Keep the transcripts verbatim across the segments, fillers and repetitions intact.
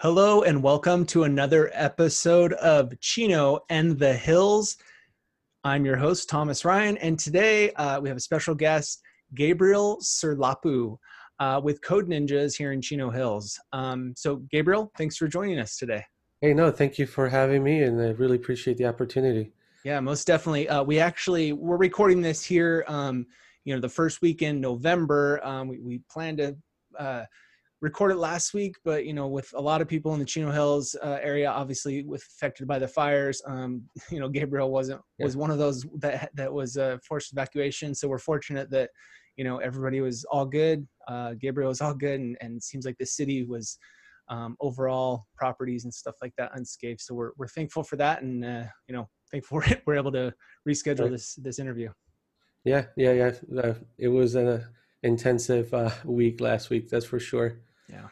Hello and welcome to another episode of Chino and the Hills. I'm your host, Thomas Ryan, and today uh, we have a special guest, Gabriel Serlapu uh, with Code Ninjas here in Chino Hills. Um, so Gabriel, thanks for joining us today. Hey, no, thank you for having me, and I really appreciate the opportunity. Yeah, most definitely. Uh, we actually, we're recording this here, um, you know, the first week in November. Um, we, we plan to... Uh, recorded last week, but you know, with a lot of people in the Chino Hills uh, area, obviously with affected by the fires, um, you know, Gabriel wasn't yeah. was one of those that that was a uh, forced evacuation. So we're fortunate that you know everybody was all good. Uh, Gabriel was all good, and, and it seems like the city was um, overall properties and stuff like that unscathed. So we're we're thankful for that, and uh, you know, thankful we're, we're able to reschedule right. this this interview. Yeah, yeah, yeah. Uh, it was an uh, intensive uh, week last week, that's for sure. Yeah,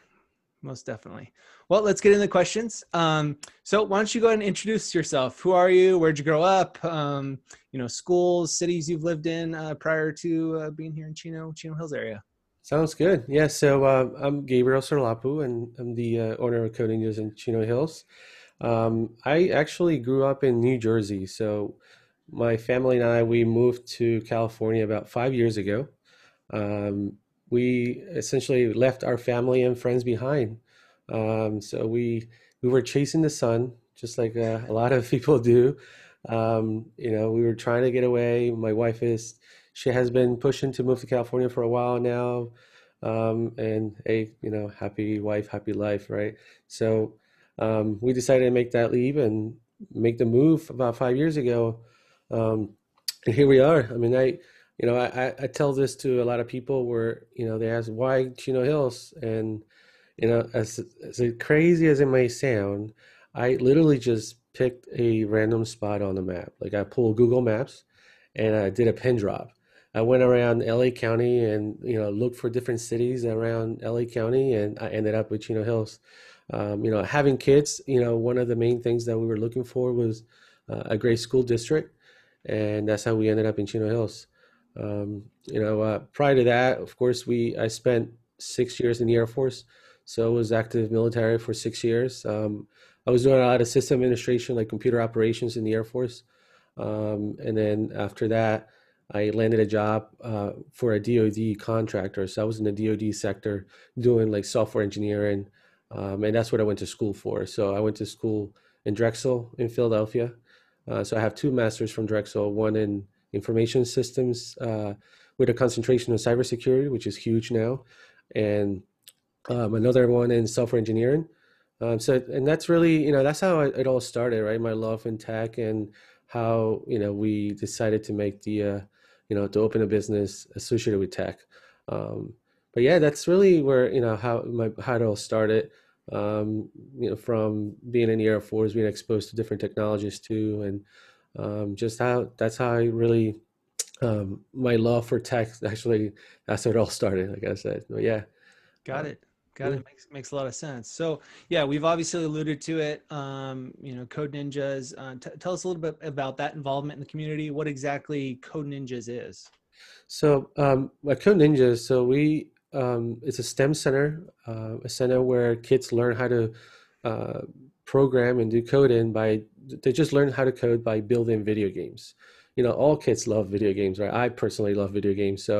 most definitely. Well, let's get into the questions. Um, so why don't you go ahead and introduce yourself? Who are you? Where'd you grow up? Um, you know, schools, cities you've lived in uh, prior to uh, being here in Chino, Chino Hills area. Sounds good. Yeah, so uh, I'm Gabriel Serlapu, and I'm the uh, owner of Code Ninjas in Chino Hills. Um, I actually grew up in New Jersey. So my family and I, we moved to California about five years ago. Um, We essentially left our family and friends behind. Um, so we we were chasing the sun, just like uh, a lot of people do. Um, you know, we were trying to get away. My wife is, she has been pushing to move to California for a while now. Um, and a, you know, happy wife, happy life, right? So um, we decided to make that leap and make the move about five years ago. Um, and here we are. I mean, I... You know, I, I tell this to a lot of people where, you know, they ask, why Chino Hills? And, you know, as, as crazy as it may sound, I literally just picked a random spot on the map. Like I pulled Google Maps and I did a pin drop. I went around L A County and, you know, looked for different cities around L A County, and I ended up with Chino Hills. Um, you know, having kids, you know, one of the main things that we were looking for was uh, a great school district. And that's how we ended up in Chino Hills. Um, you know, uh, prior to that, of course, we, I spent six years in the Air Force. So I was active military for six years. Um, I was doing a lot of system administration, like computer operations in the Air Force. Um, and then after that, I landed a job, uh, for a D O D contractor. So I was in the D O D sector doing like software engineering. Um, and that's what I went to school for. So I went to school in Drexel in Philadelphia. Uh, so I have two masters from Drexel, one in information systems uh, with a concentration on cybersecurity, which is huge now, and um, another one in software engineering. Um, so, and that's really, you know, that's how it all started, right? My love in tech and how, you know, we decided to make the, uh, you know, to open a business associated with tech. Um, but yeah, that's really where, you know, how my how it all started, um, you know, from being in the Air Force, being exposed to different technologies too, and Um, just how, that's how I really, um, my love for tech, actually, that's how it all started, like I said. But yeah. Got it. Got yeah. it. Makes, makes a lot of sense. So yeah, we've obviously alluded to it. Um, you know, Code Ninjas, uh, t- tell us a little bit about that involvement in the community, what exactly Code Ninjas is. So, um, at Code Ninjas, so we, um, it's a STEM center, uh, a center where kids learn how to, uh, program and do coding by, they just learn how to code by building video games. You know, all kids love video games, right? I personally love video games. So,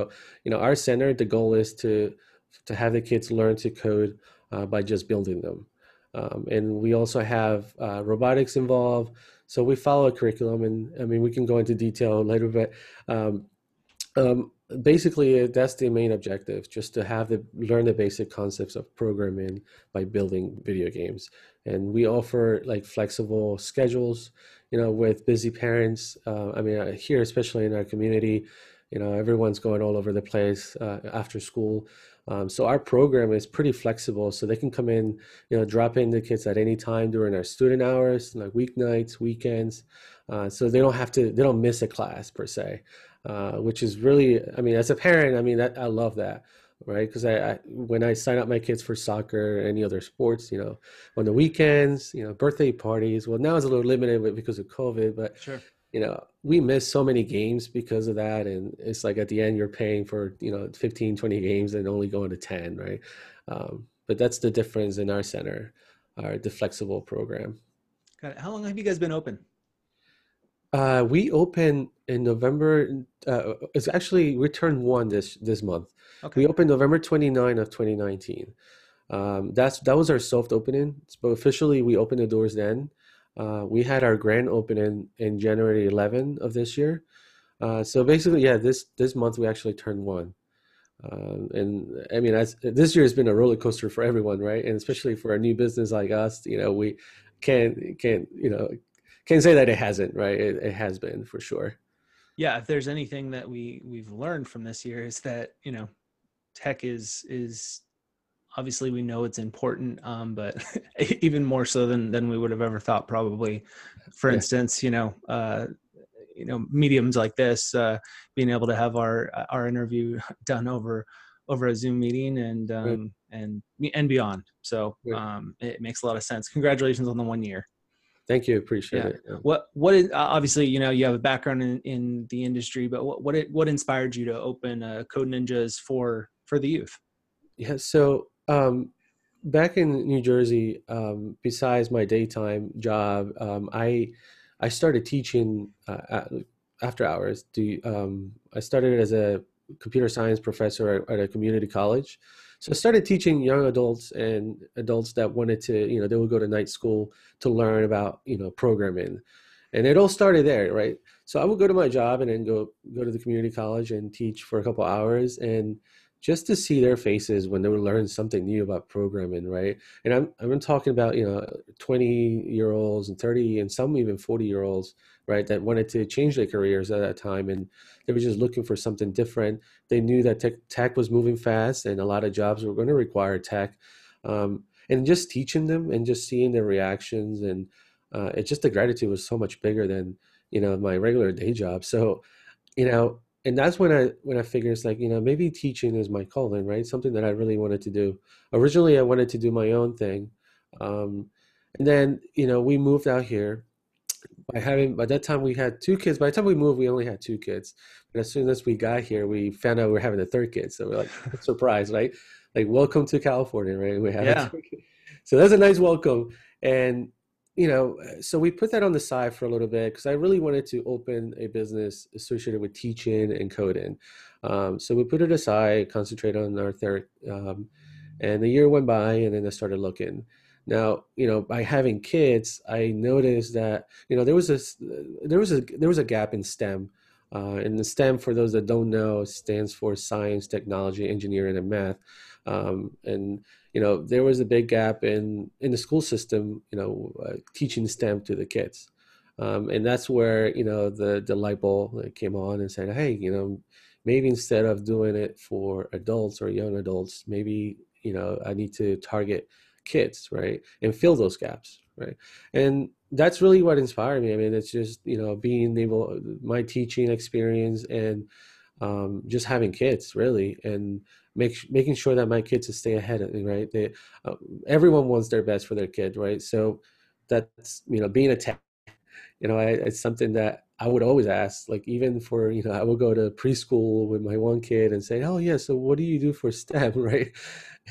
you know, our center, the goal is to to have the kids learn to code uh, by just building them. Um, and we also have uh, robotics involved. So we follow a curriculum, and I mean, we can go into detail later, but um, um, basically that's the main objective, just to have the learn the basic concepts of programming by building video games. And we offer like flexible schedules, you know, with busy parents. uh, I mean, here, especially in our community, you know, everyone's going all over the place uh, after school. Um, so our program is pretty flexible, so they can come in, you know, drop in the kids at any time during our student hours, like weeknights, weekends. Uh, so they don't have to, they don't miss a class per se, uh, which is really, I mean, as a parent, I mean, that, I love that, right? Because I, I, when I sign up my kids for soccer or any other sports, you know, on the weekends, you know, birthday parties, well, now it's a little limited because of COVID, but sure. You know, we miss so many games because of that. And it's like at the end, you're paying for, you know, fifteen, twenty games and only going to ten, right? Um, but that's the difference in our center. or the flexible program. Got it. How long have you guys been open? Uh, we opened in November. Uh, it's actually we turned one this this month. Okay. We opened November twenty-ninth of twenty nineteen. Um, that's that was our soft opening. But officially, we opened the doors then. Uh, we had our grand opening in January eleventh of this year. Uh, so basically, yeah, this this month we actually turned one. Um, and I mean, as, this year has been a roller coaster for everyone, right? And especially for a new business like us, you know, we can't can't you know can't say that it hasn't, right? It, it has been for sure. Yeah, if there's anything that we we've learned from this year is that you know, tech is is. Obviously, we know it's important, um, but even more so than than we would have ever thought, probably. For yeah. instance, you know, uh, you know, mediums like this, uh, being able to have our our interview done over over a Zoom meeting and um, right. and and beyond. So right. um, it makes a lot of sense. Congratulations on the one year. Thank you, appreciate yeah. it. Yeah. What what is, obviously, you know, you have a background in, in the industry, but what what it, what inspired you to open uh, Code Ninjas for for the youth? Yeah. So. Um, back in New Jersey, um, besides my daytime job, um, I I started teaching uh, after hours. To, um, I started as a computer science professor at a community college, so I started teaching young adults and adults that wanted to, you know, they would go to night school to learn about, you know, programming, and it all started there, right? So I would go to my job and then go go to the community college and teach for a couple hours and. Just to see their faces when they were learning something new about programming, right? And I'm I've been talking about, you know, twenty year olds and thirty and some even forty year olds, right, that wanted to change their careers at that time and they were just looking for something different. They knew that tech, tech was moving fast and a lot of jobs were going to require tech. Um, and just teaching them and just seeing their reactions and uh, it's just the gratitude was so much bigger than, you know, my regular day job. So, you know, and that's when I when I figured it's like, you know, maybe teaching is my calling, right? Something that I really wanted to do. Originally, I wanted to do my own thing. Um, and then, you know, we moved out here. By having by that time, we had two kids. By the time we moved, we only had two kids. But as soon as we got here, we found out we were having a third kid. So we're like, surprise, right? Like, welcome to California, right? We have yeah. a third kid. So that's a nice welcome. And, you know, so we put that on the side for a little bit because I really wanted to open a business associated with teaching and coding. Um, so we put it aside, concentrate on our third, um, and the year went by and then I started looking. Now, you know, by having kids, I noticed that, you know, there was a, there was a, there was a gap in STEM. Uh, and the STEM, for those that don't know, stands for science, technology, engineering, and math. Um, and, you know, there was a big gap in, in the school system, you know, uh, teaching STEM to the kids. Um, and that's where, you know, the, the light bulb came on and said, hey, you know, maybe instead of doing it for adults or young adults, maybe, you know, I need to target kids, right, and fill those gaps, right? And that's really what inspired me. I mean, it's just, you know, being able, my teaching experience and um, just having kids, really, and Make, making sure that my kids stay ahead of me, right? They, uh, everyone wants their best for their kid, right? So that's, you know, being a tech, you know, I, it's something that I would always ask, like even for, you know, I would go to preschool with my one kid and say, oh yeah, so what do you do for STEM, right?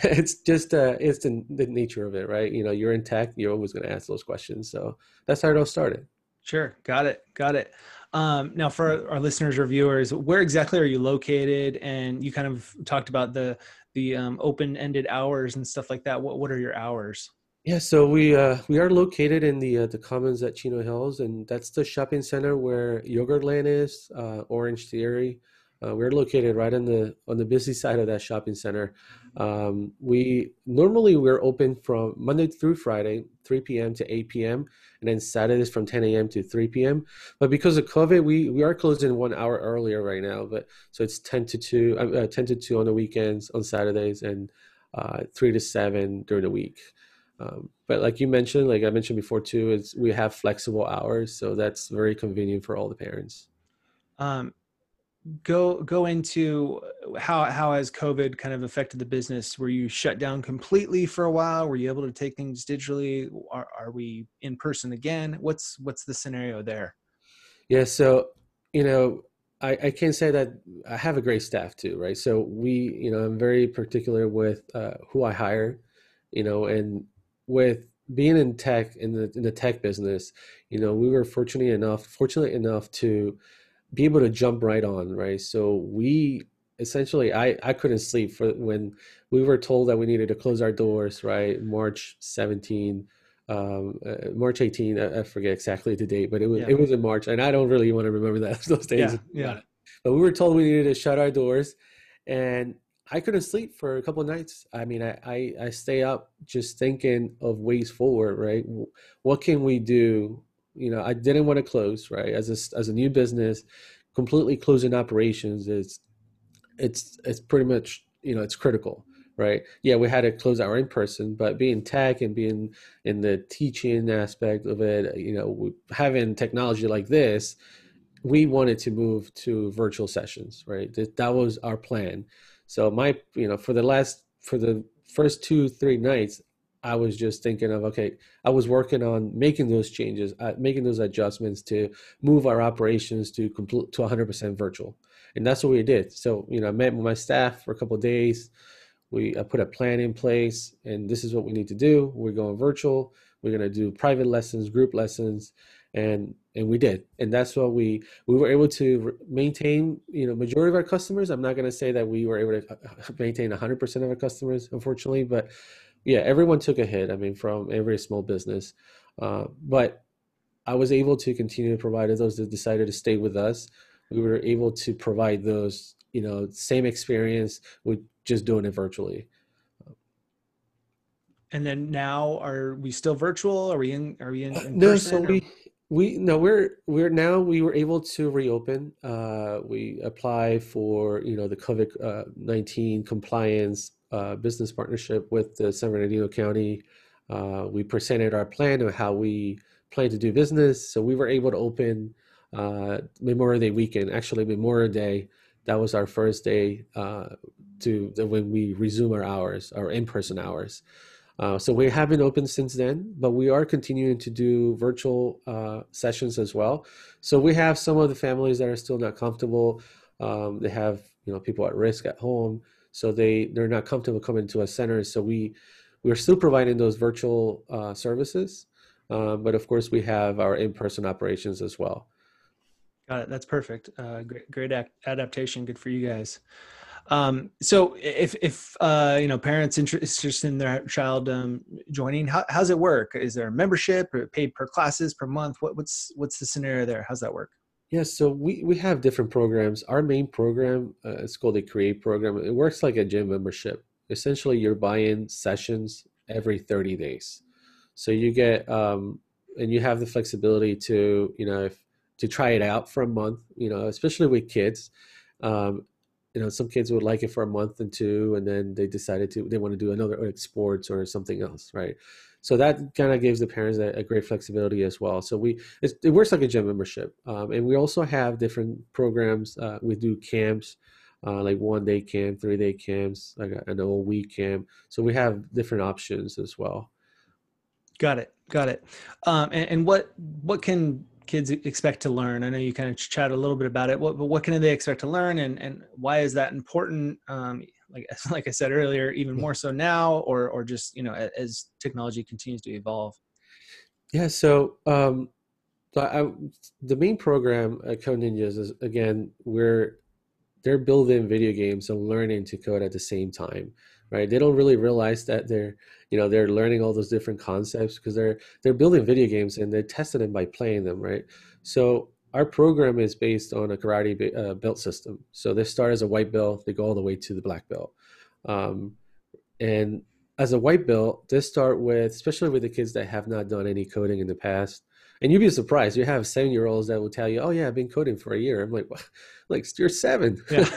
It's just, uh, it's the, the nature of it, right? You know, you're in tech, you're always going to ask those questions. So that's how it all started. Sure. Got it. Got it. Um, now for our listeners or viewers, where exactly are you located? And you kind of talked about the, the um, open-ended hours and stuff like that. What, what are your hours? Yeah, so we, uh, we are located in the, uh, the Commons at Chino Hills, and that's the shopping center where Yogurtland is, uh, Orange Theory. Uh, we're located right on the, on the busy side of that shopping center. Um, we normally we're open from Monday through Friday, three p.m. to eight p.m. and then Saturdays from ten a.m. to three p.m. But because of COVID, we, we are closing one hour earlier right now. But so it's ten to two, uh, ten to two on the weekends, on Saturdays, and uh, three to seven during the week. Um, but like you mentioned, like I mentioned before too, is we have flexible hours, so that's very convenient for all the parents. Um. Go go into how how has COVID kind of affected the business? Were you shut down completely for a while? Were you able to take things digitally? Are are we in person again? What's what's the scenario there? Yeah, so you know, I, I can say that I have a great staff too, right? So we, you know, I'm very particular with uh, who I hire, you know, and with being in tech, in the in the tech business, you know, we were fortunate enough, fortunate enough to be able to jump right on, right? So we essentially, I I couldn't sleep for when we were told that we needed to close our doors, right? March seventeenth. Um, uh, March eighteenth, I, I forget exactly the date, but it was yeah. it was in March, and I don't really want to remember that those days. Yeah, yeah. But we were told we needed to shut our doors, and I couldn't sleep for a couple of nights. I mean, I, I I stay up just thinking of ways forward, right? What can we do? You know, I didn't want to close, right? As a as a new business, completely closing operations is it's it's pretty much, you know, it's critical. Right. Yeah, we had to close our in person, but being tech and being in the teaching aspect of it, you know, having technology like this, we wanted to move to virtual sessions. Right. That, that was our plan. So my, you know, for the last, for the first two, three nights, I was just thinking of, okay, I was working on making those changes, uh, making those adjustments to move our operations to complete to one hundred percent virtual. And that's what we did. So, you know, I met with my staff for a couple of days. We I put a plan in place, and this is what we need to do. We're going virtual. We're going to do private lessons, group lessons, and and we did. And that's what we we were able to maintain. You know, majority of our customers. I'm not going to say that we were able to maintain one hundred percent of our customers, unfortunately. But yeah, everyone took a hit. I mean, from every small business, uh, but I was able to continue to provide those that decided to stay with us. We were able to provide those, you know, same experience with. Just doing it virtually. And then now, are we still virtual? Are we in, are we in, in no, person? No, so we, we, no, we're, we're now, we were able to reopen. Uh, we apply for, you know, the COVID nineteen compliance uh, business partnership with the San Bernardino County. Uh, we presented our plan of how we plan to do business. So we were able to open uh, Memorial Day weekend, actually Memorial Day. That was our first day uh, to the, when we resume our hours, our in-person hours. Uh, so we have been open since then, but we are continuing to do virtual uh, sessions as well. So we have some of the families that are still not comfortable. Um, they have, you know, people at risk at home, so they they're not comfortable coming to a center. So we we're still providing those virtual uh, services, um, but of course we have our in-person operations as well. Got it. That's perfect. Uh, great, great adaptation. Good for you guys. Um, so if, if uh, you know, parents interested in their child um, joining, how, how's it work? Is there a membership or paid per classes per month? What, what's, what's the scenario there? How's that work? Yeah, so we, we have different programs. Our main program uh, is called the Create program. It works like a gym membership. Essentially, you're buying sessions every thirty days. So you get, um, and you have the flexibility to, you know, if, to try it out for a month, you know, especially with kids. Um, you know, some kids would like it for a month and two, and then they decided to, they want to do another like sports or something else, right? So that kind of gives the parents a, a great flexibility as well. So we, it's, it works like a gym membership. Um, and we also have different programs. Uh, we do camps, uh, like one day camp, three day camps, like an all week camp. So we have different options as well. Got it. Got it. Um, and, and what, what can kids expect to learn? I know you kind of chat a little bit about it. What, but what can they expect to learn, and, and why is that important? Um, like like I said earlier, even more so now, or or just, you know, as technology continues to evolve. Yeah. So um, I, the main program at Code Ninjas is, again, we're they're building video games and learning to code at the same time. Right? They don't really realize that they're, you know, they're learning all those different concepts because they're they're building video games and they're testing them by playing them, right? So our program is based on a karate uh, belt system. So they start as a white belt, they go all the way to the black belt. Um, and as a white belt, they start with, especially with the kids that have not done any coding in the past. And you'd be surprised. You have seven-year-olds that will tell you, "Oh yeah, I've been coding for a year." I'm like, "What? Like you're seven." Yeah.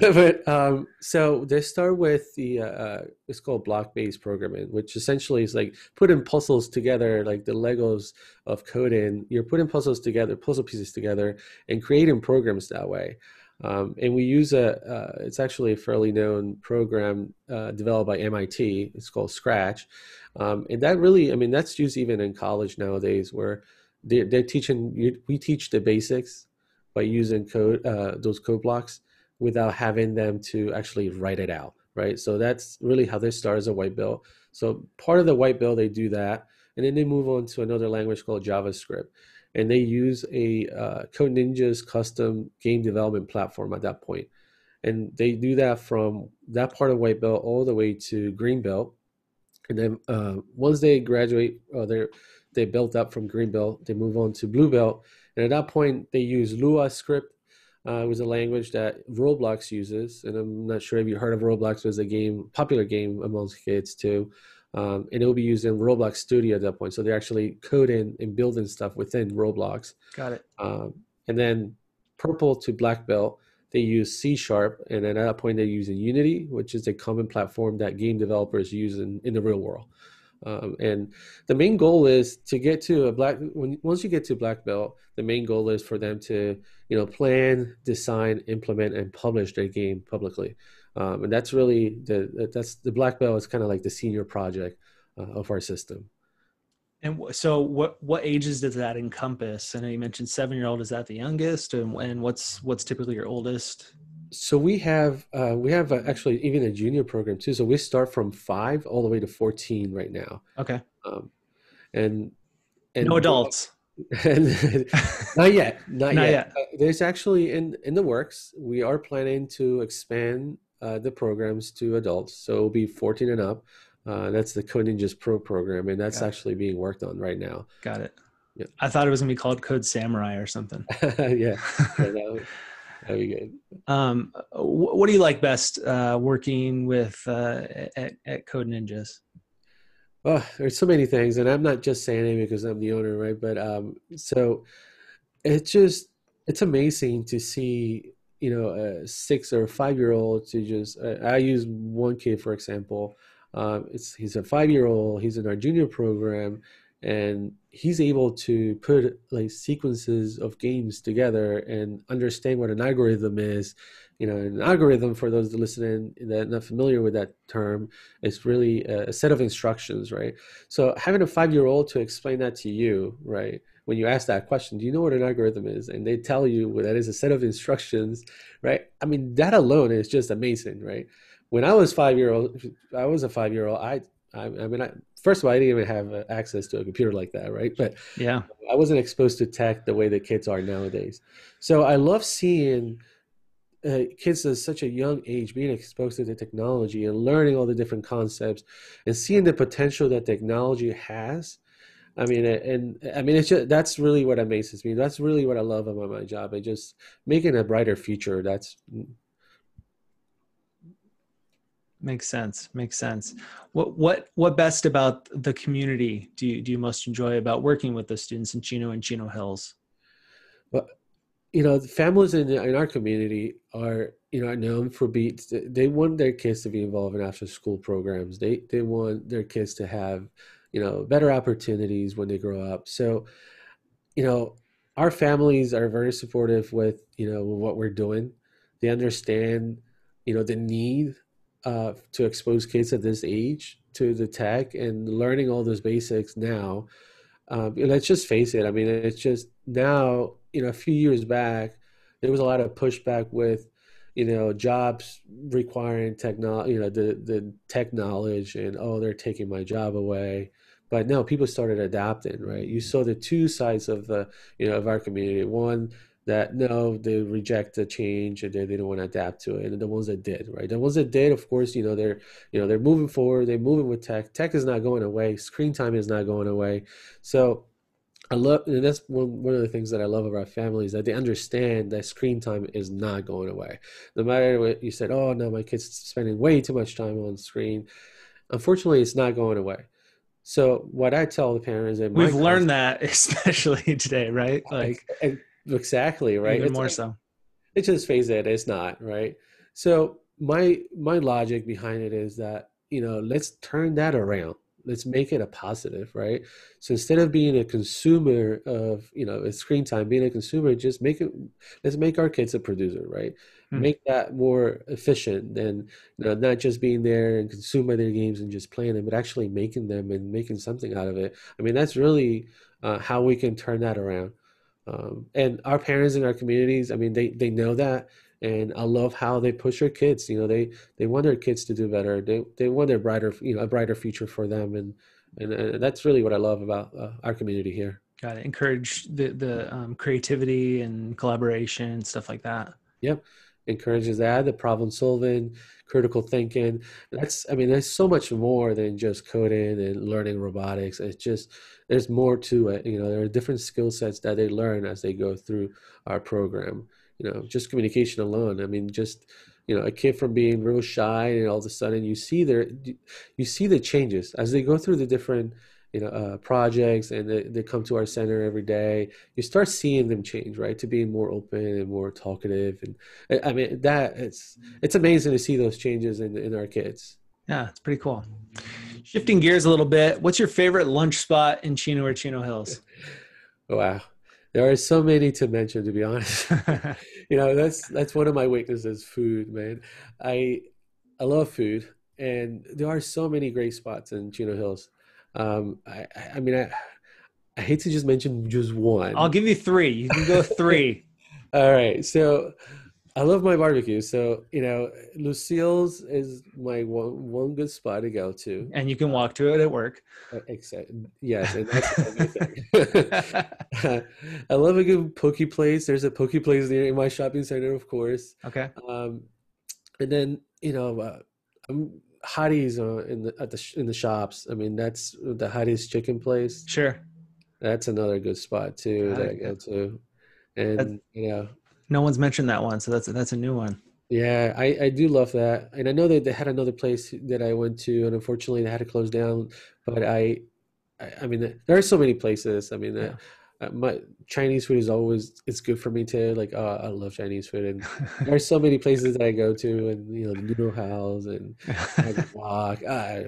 But um, so they start with the uh, it's called block-based programming, which essentially is like putting puzzles together, like the Legos of coding. You're putting puzzles together, puzzle pieces together, and creating programs that way. Um, and we use a uh, it's actually a fairly known program uh, developed by M I T. It's called Scratch. Um, and that really, I mean, that's used even in college nowadays, where they're, they're teaching, we teach the basics by using code, uh, those code blocks without having them to actually write it out, right? So that's really how they start as a white belt. So part of the white belt, they do that. And then they move on to another language called JavaScript. And they use a uh, Code Ninjas custom game development platform at that point. And they do that from that part of white belt all the way to green belt. And then uh, once they graduate, uh, they're, they built up from green belt, they move on to blue belt. And at that point, they use Lua script. Uh, it was a language that Roblox uses. And I'm not sure if you heard of Roblox. It was a game, popular game amongst kids too. Um, and it will be used in Roblox Studio at that point. So they're actually coding and building stuff within Roblox. Got it. Um, and then purple to black belt, they use C Sharp. And then at that point, they're using Unity, which is a common platform that game developers use in, in the real world. Um, and the main goal is to get to a black, when, once you get to black belt, the main goal is for them to, you know, plan, design, implement, and publish their game publicly. Um, and that's really the, that's the black belt is kind of like the senior project uh, of our system. And so what, what ages does that encompass? I know you mentioned seven-year-old, is that the youngest? And, and what's, what's typically your oldest? So we have, uh, we have a, actually even a junior program too. So we start from five all the way to fourteen right now. Okay. Um, and, and no adults. And not yet, not, not yet. yet. Uh, there's actually in, in the works, we are planning to expand uh, the programs to adults. So it'll be fourteen and up. Uh, that's the Code Ninjas Pro program. And that's Got actually it. being worked on right now. Got it. Yeah. I thought it was gonna be called Code Samurai or something. Yeah. So that'd be good. Um, what do you like best uh, working with uh, at, at Code Ninjas? Well, there's so many things, and I'm not just saying it because I'm the owner, right? But um, so it's just it's amazing to see, you know, a six or five year old to just. Uh, I use one kid for example. Um, it's he's a five year old. He's in our junior program. And he's able to put like sequences of games together and understand what an algorithm is. You know, an algorithm, for those listening that are not familiar with that term, is really a set of instructions, right? So having a five-year-old to explain that to you, right? When you ask that question, do you know what an algorithm is? And they tell you, well, that is a set of instructions, right? I mean, that alone is just amazing, right? When I was five-year-old, I was a five-year-old. I, I, I mean, I. First of all, I didn't even have access to a computer like that, right? But yeah, I wasn't exposed to tech the way the kids are nowadays. So I love seeing uh, kids at such a young age being exposed to the technology and learning all the different concepts and seeing the potential that technology has. I mean, and I mean, it's just, that's really what amazes me. That's really what I love about my job, and just making a brighter future. That's Makes sense. Makes sense. What what what best about the community do you do you most enjoy about working with the students in Chino and Chino Hills? Well, you know, the families in in our community are you know are known for being. They want their kids to be involved in after school programs. They they want their kids to have you know better opportunities when they grow up. So, you know, our families are very supportive with you know what we're doing. They understand you know the need. Uh, to expose kids at this age to the tech and learning all those basics now. Um, and let's just face it. I mean, it's just now, you know, a few years back, there was a lot of pushback with, you know, jobs requiring technology, you know, the, the tech knowledge and, oh, they're taking my job away. But no, people started adapting, right? You saw the two sides of the, you know, of our community. One, that no, they reject the change and they, they don't want to adapt to it. And the ones that did, right? The ones that did, of course, you know, they're, you know, they're moving forward, they're moving with tech. Tech is not going away. Screen time is not going away. So I love, and that's one, one of the things that I love about families, that they understand that screen time is not going away. No matter what you said, oh no, my kid's spending way too much time on screen. Unfortunately, it's not going away. So what I tell the parents, and we've class, learned that especially today, right? Like. And, Exactly, right? Even it's more like, so. It's just phase it, it's not, right? So my my logic behind it is that, you know, let's turn that around. Let's make it a positive, right? So instead of being a consumer of, you know, screen time, being a consumer, just make it, let's make our kids a producer, right? Mm. Make that more efficient than, you know, not just being there and consumed by their games and just playing them, but actually making them and making something out of it. I mean, that's really uh, how we can turn that around. Um, and our parents in our communities, I mean, they, they know that, And I love how they push their kids. You know, they they want their kids to do better. They they want their brighter, you know, a brighter future for them. And and, and that's really what I love about uh, our community here. Got to encourage the the um, creativity and collaboration and stuff like that. Yep, encourages that, the problem solving, critical thinking. That's, I mean, there's so much more than just coding and learning robotics. It's just, there's more to it. You know, there are different skill sets that they learn as they go through our program. You know, just communication alone. I mean, just, you know, a kid from being real shy, and all of a sudden you see their, you see the changes as they go through the different, you know, uh, projects, and they, they come to our center every day. You start seeing them change, right, to being more open and more talkative. And I mean, that it's, it's amazing to see those changes in, in our kids. Yeah, it's pretty cool. Shifting gears a little bit, what's your favorite lunch spot in Chino or Chino Hills? Wow. There are so many to mention, to be honest. You know, that's, that's one of my weaknesses, food, man. I, I love food, and there are so many great spots in Chino Hills. Um, I, I mean, I, I hate to just mention just one. I'll give you three. You can go three. All right. So I love my barbecue. So, you know, Lucille's is my one, one good spot to go to. And you can walk to it at work. Uh, except, yes. And that's everything. I love a good poke place. There's a poke place near in my shopping center, of course. Okay. Um, and then, you know, uh, I'm, Hotties uh, in the at the sh- in the shops. I mean, that's the Hotties chicken place. Sure, that's another good spot too that I go to, and that's, you know, no one's mentioned that one, so that's that's a new one. Yeah, I, I do love that, and I know that they had another place that I went to, and unfortunately they had to close down. But I, I, I mean, there are so many places. I mean, yeah. uh, my Chinese food is always it's good for me too. Like, oh, I love Chinese food, and there are so many places that I go to, and you know, Noodle House and. Walk. Uh,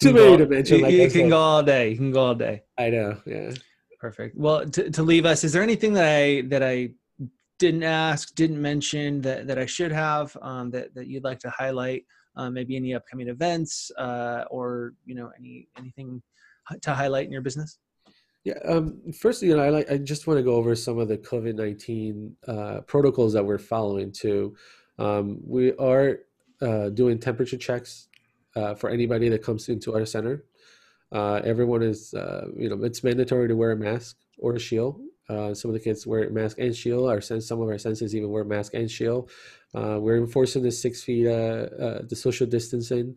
too many to mention. Like you I can said. go all day. You can go all day. I know. Yeah. Perfect. Well, to, to leave us, is there anything that I that I didn't ask, didn't mention that, that I should have, um, that that you'd like to highlight? Uh, maybe any upcoming events, uh, or you know, any anything to highlight in your business? Yeah. Um, first, you know, I like I just want to go over some of the COVID nineteen uh, protocols that we're following too. Um, we are uh, doing temperature checks. Uh, for anybody that comes into our center, uh, everyone is, uh, you know, it's mandatory to wear a mask or a shield. Uh, some of the kids wear a mask and shield. Our sense, some of our senses even wear a mask and shield. Uh, we're enforcing the six feet, uh, uh, the social distancing.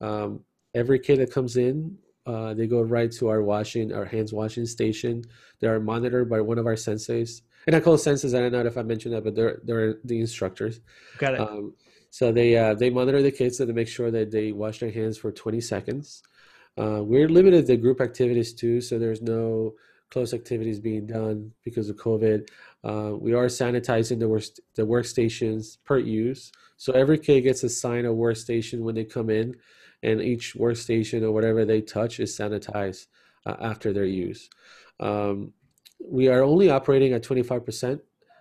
Um, every kid that comes in, uh, they go right to our washing, our hands washing station. They are monitored by one of our senseis, and I call senseis. I don't know if I mentioned that, but they're they're the instructors. Got it. Um, So they uh, they monitor the kids, so they make sure that they wash their hands for twenty seconds. Uh, we're limited to group activities too, so there's no close activities being done because of COVID. Uh, we are sanitizing the, work, the workstations per use. So every kid gets assigned a workstation when they come in, and each workstation or whatever they touch is sanitized uh, after their use. Um, we are only operating at twenty-five percent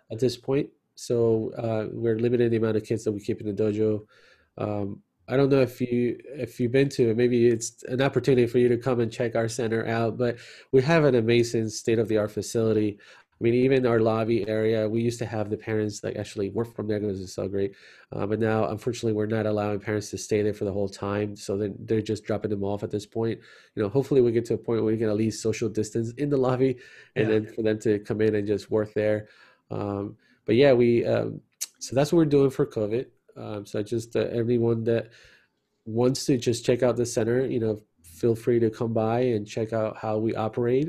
at this point. So uh, we're limiting the amount of kids that we keep in the dojo. Um, I don't know if you if you've been to it. Maybe it's an opportunity for you to come and check our center out. But we have an amazing state-of-the-art facility. I mean, even our lobby area, we used to have the parents like actually work from there because it's so great. Uh, but now, unfortunately, we're not allowing parents to stay there for the whole time. So then they're just dropping them off at this point. You know, hopefully we get to a point where we can at least social distance in the lobby, and yeah. Then for them to come in and just work there. Um, But yeah, we um, so that's what we're doing for COVID. Um, so just uh, everyone that wants to just check out the center, you know, feel free to come by and check out how we operate.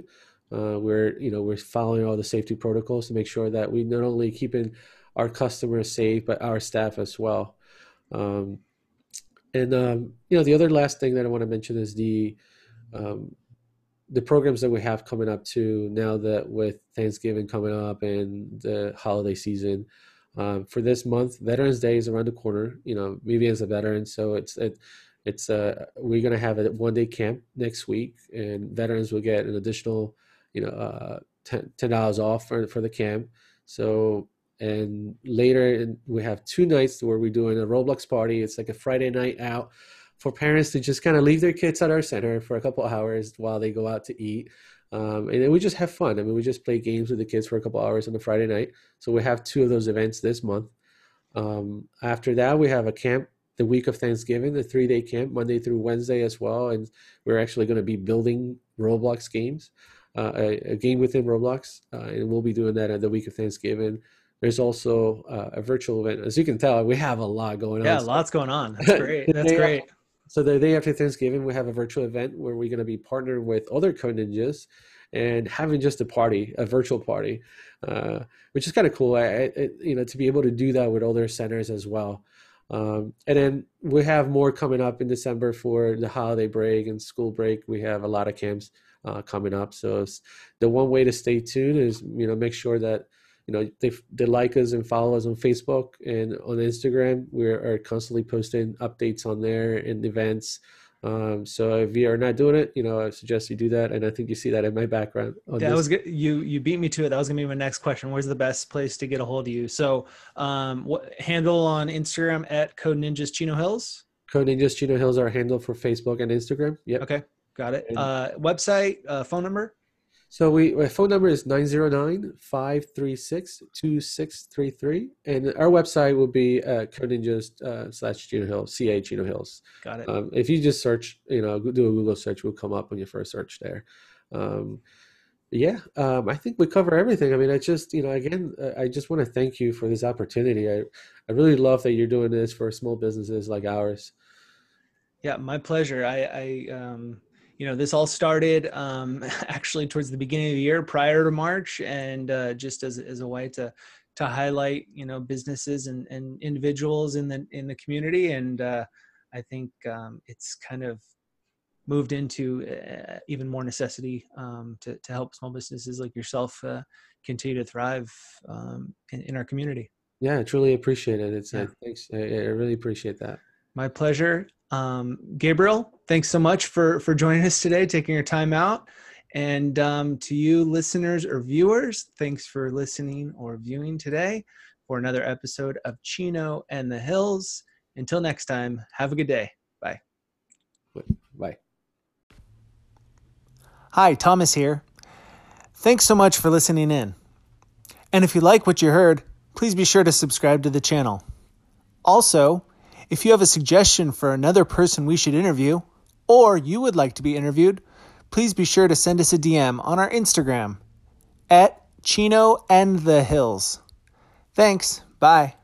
Uh, we're you know we're following all the safety protocols to make sure that we not only keeping our customers safe but our staff as well. Um, and um, you know the other last thing that I want to mention is the um, the programs that we have coming up too, now that with Thanksgiving coming up and the holiday season. Um, for this month, Veterans Day is around the corner. You know, Vivian's a veteran, so it's it, it's uh, we're gonna have a one day camp next week, and veterans will get an additional, you know, uh, ten dollars off for for the camp. So and later we have two nights where we're doing a Roblox party. It's like a Friday night out for parents to just kind of leave their kids at our center for a couple hours while they go out to eat. Um, and then we just have fun. I mean, we just play games with the kids for a couple hours on a Friday night. So we have two of those events this month. Um, after that, we have a camp the week of Thanksgiving, the three-day camp, Monday through Wednesday as well. And we're actually going to be building Roblox games, uh, a, a game within Roblox. Uh, and we'll be doing that at the week of Thanksgiving. There's also uh, a virtual event. As you can tell, we have a lot going yeah, on. Yeah, lots going on. That's great. That's great. So the day after Thanksgiving, we have a virtual event where we're going to be partnering with other Code Ninjas and having just a party, a virtual party, uh, which is kind of cool. I, I, you know, to be able to do that with other centers as well. Um, and then we have more coming up in December for the holiday break and school break. We have a lot of camps uh, coming up. So it's the one way to stay tuned is, you know, make sure that, you know, they, they like us and follow us on Facebook and on Instagram. We are constantly posting updates on there and events. Um, so if you are not doing it, you know, I suggest you do that. And I think you see that in my background. That this. was good. You, you beat me to it. That was gonna be my next question. Where's the best place to get a hold of you? So, um, what handle on Instagram at Code Ninjas Chino Hills? Code Ninjas Chino Hills, our handle for Facebook and Instagram. Yep. Okay. Got it. Uh, website, uh, phone number. So we, my phone number is nine zero nine, five three six, two six three three. And our website will be uh, Code Ninjas uh, slash Chino Hills, C A Chino Hills. Got it. Um, if you just search, you know, do a Google search, we'll come up on your first search there. Um, yeah, um, I think we cover everything. I mean, I just, you know, again, I just want to thank you for this opportunity. I, I really love that you're doing this for small businesses like ours. Yeah, my pleasure. I, I um... You know, this all started um, actually towards the beginning of the year, prior to March, and uh, just as as a way to to highlight, you know, businesses and, and individuals in the in the community, and uh, I think um, it's kind of moved into uh, even more necessity um, to to help small businesses like yourself uh, continue to thrive um, in, in our community. Yeah, I truly appreciate it. It's yeah. like, thanks, I, I really appreciate that. My pleasure. Um, Gabriel, thanks so much for, for joining us today, taking your time out. And um, to you listeners or viewers, thanks for listening or viewing today for another episode of Chino and the Hills. Until next time, have a good day. Bye. Bye. Hi, Thomas here. Thanks so much for listening in. And if you like what you heard, please be sure to subscribe to the channel. Also, if you have a suggestion for another person we should interview, or you would like to be interviewed, please be sure to send us a D M on our Instagram at Chino and the Hills. Thanks. Bye.